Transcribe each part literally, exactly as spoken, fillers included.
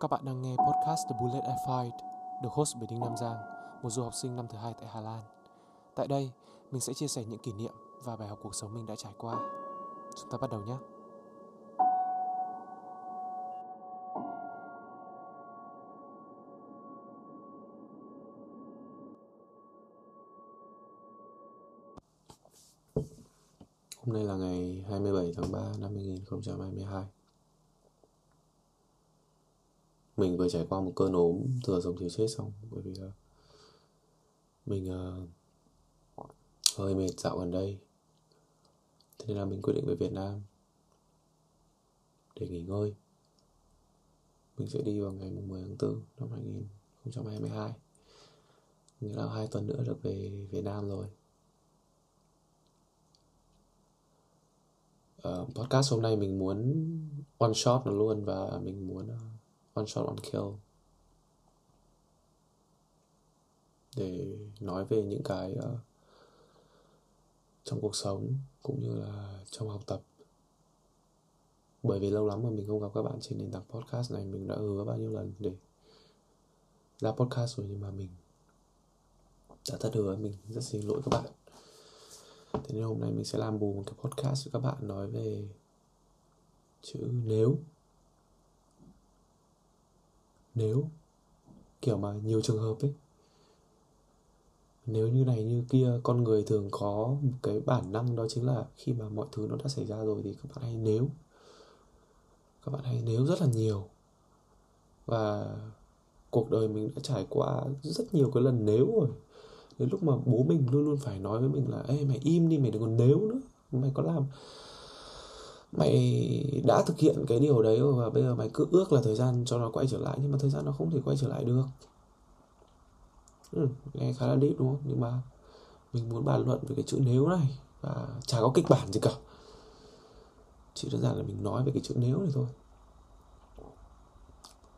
Các bạn đang nghe podcast The Bullet Fight được host bởi Đinh Nam Giang, một du học sinh năm thứ hai tại Hà Lan. Tại đây, mình sẽ chia sẻ những kỷ niệm và bài học cuộc sống mình đã trải qua. Chúng ta bắt đầu nhé! Hôm nay là ngày hai mươi bảy tháng ba năm hai nghìn không trăm hai mươi hai. Mình vừa trải qua một cơn ốm thừa sống thiếu chết xong, bởi vì là mình uh, hơi mệt dạo gần đây. Thế nên là mình quyết định về Việt Nam để nghỉ ngơi. Mình sẽ đi vào ngày mười tháng tư năm hai nghìn không trăm hai mươi hai. Nghĩa là hai tuần nữa được về Việt Nam rồi. Uh, podcast hôm nay mình muốn one shot nó luôn, và mình muốn uh, one shot one kill để nói về những cái uh, trong cuộc sống cũng như là trong học tập, bởi vì lâu lắm mà mình không gặp các bạn trên nền tảng podcast này. Mình đã hứa bao nhiêu lần để ra podcast rồi nhưng mà mình đã thất hứa. Mình rất xin lỗi các bạn. Thế nên hôm nay mình sẽ làm bù một cái podcast cho các bạn, nói về chữ nếu. Nếu kiểu mà nhiều trường hợp ấy, nếu như này như kia, con người thường có một cái bản năng, đó chính là khi mà mọi thứ nó đã xảy ra rồi thì các bạn hay nếu. Các bạn hay nếu rất là nhiều. Và cuộc đời mình đã trải qua rất nhiều cái lần nếu rồi. Đến lúc mà bố mình luôn luôn phải nói với mình là: ê, mày im đi, mày đừng còn nếu nữa. Mày có làm, mày đã thực hiện cái điều đấy rồi, và bây giờ mày cứ ước là thời gian cho nó quay trở lại. Nhưng mà thời gian nó không thể quay trở lại được. ừ, Nghe khá là deep đúng không? Nhưng mà mình muốn bàn luận về cái chữ nếu này, và chả có kịch bản gì cả, chỉ đơn giản là mình nói về cái chữ nếu này thôi.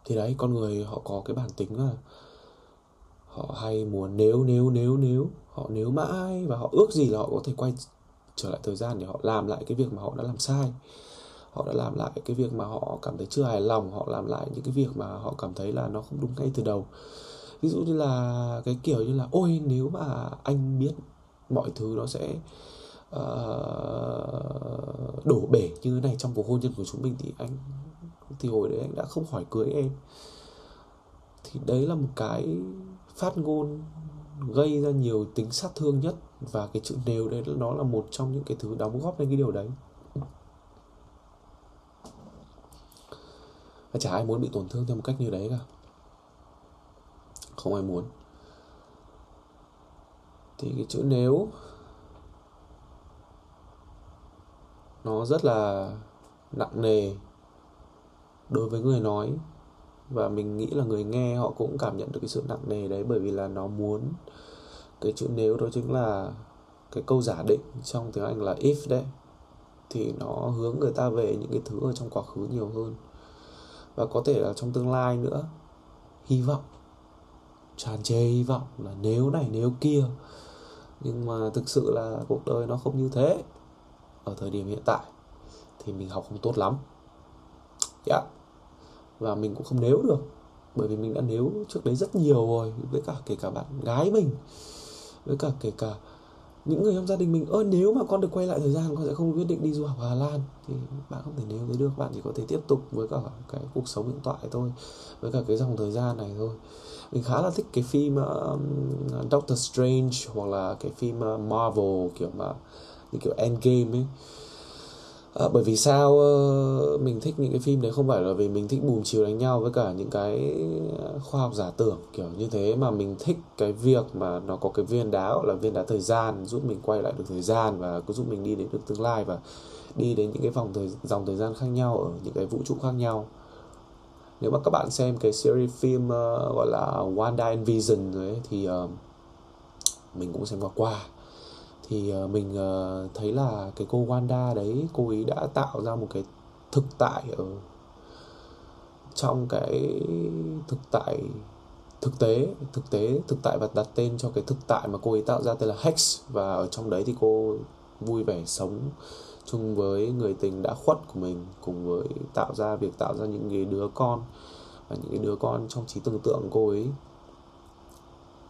Thì đấy, con người họ có cái bản tính là họ hay muốn nếu, nếu, nếu, nếu. Họ nếu mãi, và họ ước gì là họ có thể quay trở lại thời gian để họ làm lại cái việc mà họ đã làm sai. Họ đã làm lại cái việc mà họ cảm thấy chưa hài lòng. Họ làm lại những cái việc mà họ cảm thấy là nó không đúng ngay từ đầu. Ví dụ như là cái kiểu như là: ôi, nếu mà anh biết mọi thứ nó sẽ uh, đổ bể như thế này trong cuộc hôn nhân của chúng mình thì anh thì hồi đấy anh đã không hỏi cưới em. Thì đấy là một cái phát ngôn gây ra nhiều tính sát thương nhất, và cái chữ nếu đấy nó là một trong những cái thứ đóng góp lên cái điều đấy. Và chả ai muốn bị tổn thương theo một cách như đấy cả, không ai muốn. Thì cái chữ nếu nó rất là nặng nề đối với người nói, và mình nghĩ là người nghe họ cũng cảm nhận được cái sự nặng nề đấy, bởi vì là nó muốn, cái chữ nếu đó chính là cái câu giả định, trong tiếng Anh là if đấy, thì nó hướng người ta về những cái thứ ở trong quá khứ nhiều hơn, và có thể là trong tương lai nữa. Hy vọng, tràn trề hy vọng là nếu này nếu kia, nhưng mà thực sự là cuộc đời nó không như thế. Ở thời điểm hiện tại thì mình học không tốt lắm, yeah. Và mình cũng không nếu được, bởi vì mình đã nếu trước đấy rất nhiều rồi. Với cả kể cả bạn gái mình, với cả kể cả những người trong gia đình mình: ơ, nếu mà con được quay lại thời gian, con sẽ không quyết định đi du học Hà Lan. Thì bạn không thể nếu thế được. Bạn chỉ có thể tiếp tục với cả cái cuộc sống hiện tại thôi, với cả cái dòng thời gian này thôi. Mình khá là thích cái phim uh, Doctor Strange, hoặc là cái phim uh, Marvel, kiểu mà như kiểu Endgame ấy. À, bởi vì sao uh, mình thích những cái phim đấy? Không phải là vì mình thích bùm chiều đánh nhau với cả những cái khoa học giả tưởng kiểu như thế, mà mình thích cái việc mà nó có cái viên đá gọi là viên đá thời gian, giúp mình quay lại được thời gian, và cứ giúp mình đi đến được tương lai, và đi đến những cái vòng thời, dòng thời gian khác nhau ở những cái vũ trụ khác nhau. Nếu mà các bạn xem cái series phim uh, gọi là Wanda Vision rồi ấy, thì uh, mình cũng xem qua qua thì mình thấy là cái cô Wanda đấy, cô ấy đã tạo ra một cái thực tại ở trong cái thực tại thực tế thực tế thực tại, và đặt tên cho cái thực tại mà cô ấy tạo ra tên là Hex. Và ở trong đấy thì cô vui vẻ sống chung với người tình đã khuất của mình, cùng với tạo ra việc tạo ra những cái đứa con và những cái đứa con trong trí tưởng tượng cô ấy.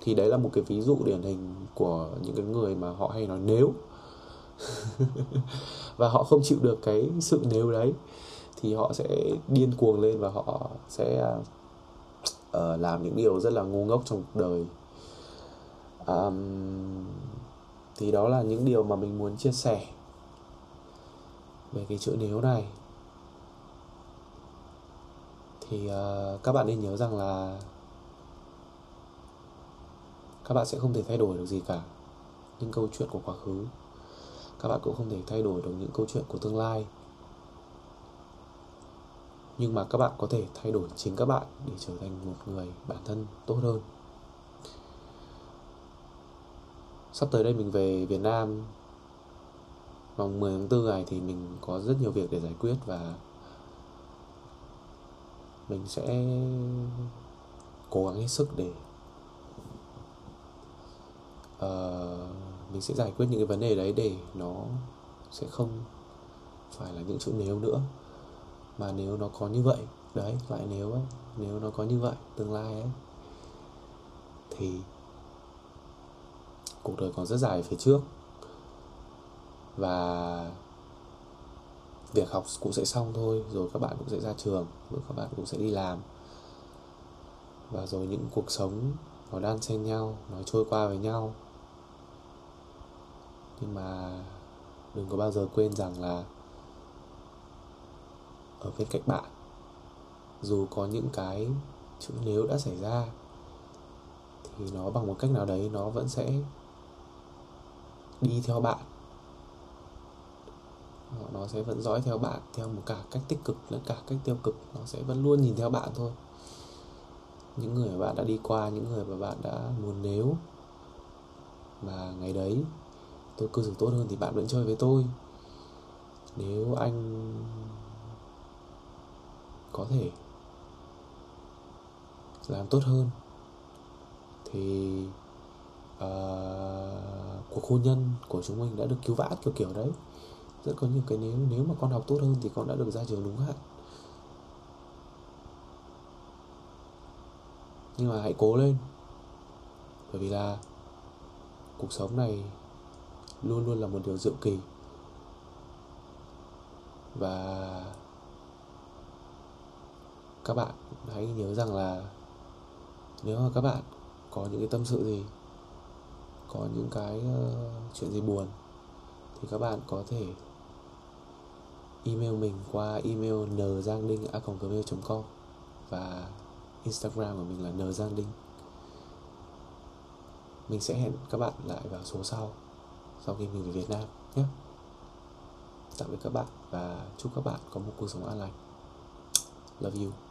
Thì đấy là một cái ví dụ điển hình của những cái người mà họ hay nói nếu và họ không chịu được cái sự nếu đấy, thì họ sẽ điên cuồng lên và họ sẽ uh, làm những điều rất là ngu ngốc trong cuộc đời. um, Thì đó là những điều mà mình muốn chia sẻ về cái chữ nếu này. Thì uh, các bạn nên nhớ rằng là các bạn sẽ không thể thay đổi được gì cả những câu chuyện của quá khứ. Các bạn cũng không thể thay đổi được những câu chuyện của tương lai. Nhưng mà các bạn có thể thay đổi chính các bạn để trở thành một người bản thân tốt hơn. Sắp tới đây mình về Việt Nam vào mười tháng tư này thì mình có rất nhiều việc để giải quyết, và mình sẽ cố gắng hết sức để uh, mình sẽ giải quyết những cái vấn đề đấy, để nó sẽ không phải là những chữ nếu nữa, mà nếu nó có như vậy đấy, lại nếu ấy, nếu nó có như vậy tương lai ấy, thì cuộc đời còn rất dài phía trước, và việc học cũng sẽ xong thôi, rồi các bạn cũng sẽ ra trường, rồi các bạn cũng sẽ đi làm, và rồi những cuộc sống nó đan xen nhau, nó trôi qua với nhau. Nhưng mà đừng có bao giờ quên rằng là ở bên cạnh bạn, dù có những cái chữ nếu đã xảy ra, thì nó bằng một cách nào đấy nó vẫn sẽ đi theo bạn, nó sẽ vẫn dõi theo bạn, theo một cả cách tích cực lẫn cả cách tiêu cực. Nó sẽ vẫn luôn nhìn theo bạn thôi. Những người mà bạn đã đi qua, những người mà bạn đã muốn nếu mà ngày đấy tôi cư xử tốt hơn thì bạn vẫn chơi với tôi. Nếu anh có thể làm tốt hơn thì uh, cuộc hôn nhân của chúng mình đã được cứu vãn, kiểu kiểu đấy. Rất có nhiều cái nếu, nếu mà con học tốt hơn thì con đã được ra trường đúng hạn. Nhưng mà hãy cố lên, bởi vì là cuộc sống này luôn luôn là một điều diệu kỳ, và các bạn hãy nhớ rằng là nếu mà các bạn có những cái tâm sự gì, có những cái chuyện gì buồn, thì các bạn có thể email mình qua email n giang đinh a còng gmail chấm com, và Instagram của mình là n giang đinh. Mình sẽ hẹn các bạn lại vào số sau, sau khi mình về Việt Nam nhé. Tạm biệt các bạn và chúc các bạn có một cuộc sống an lành. Love you.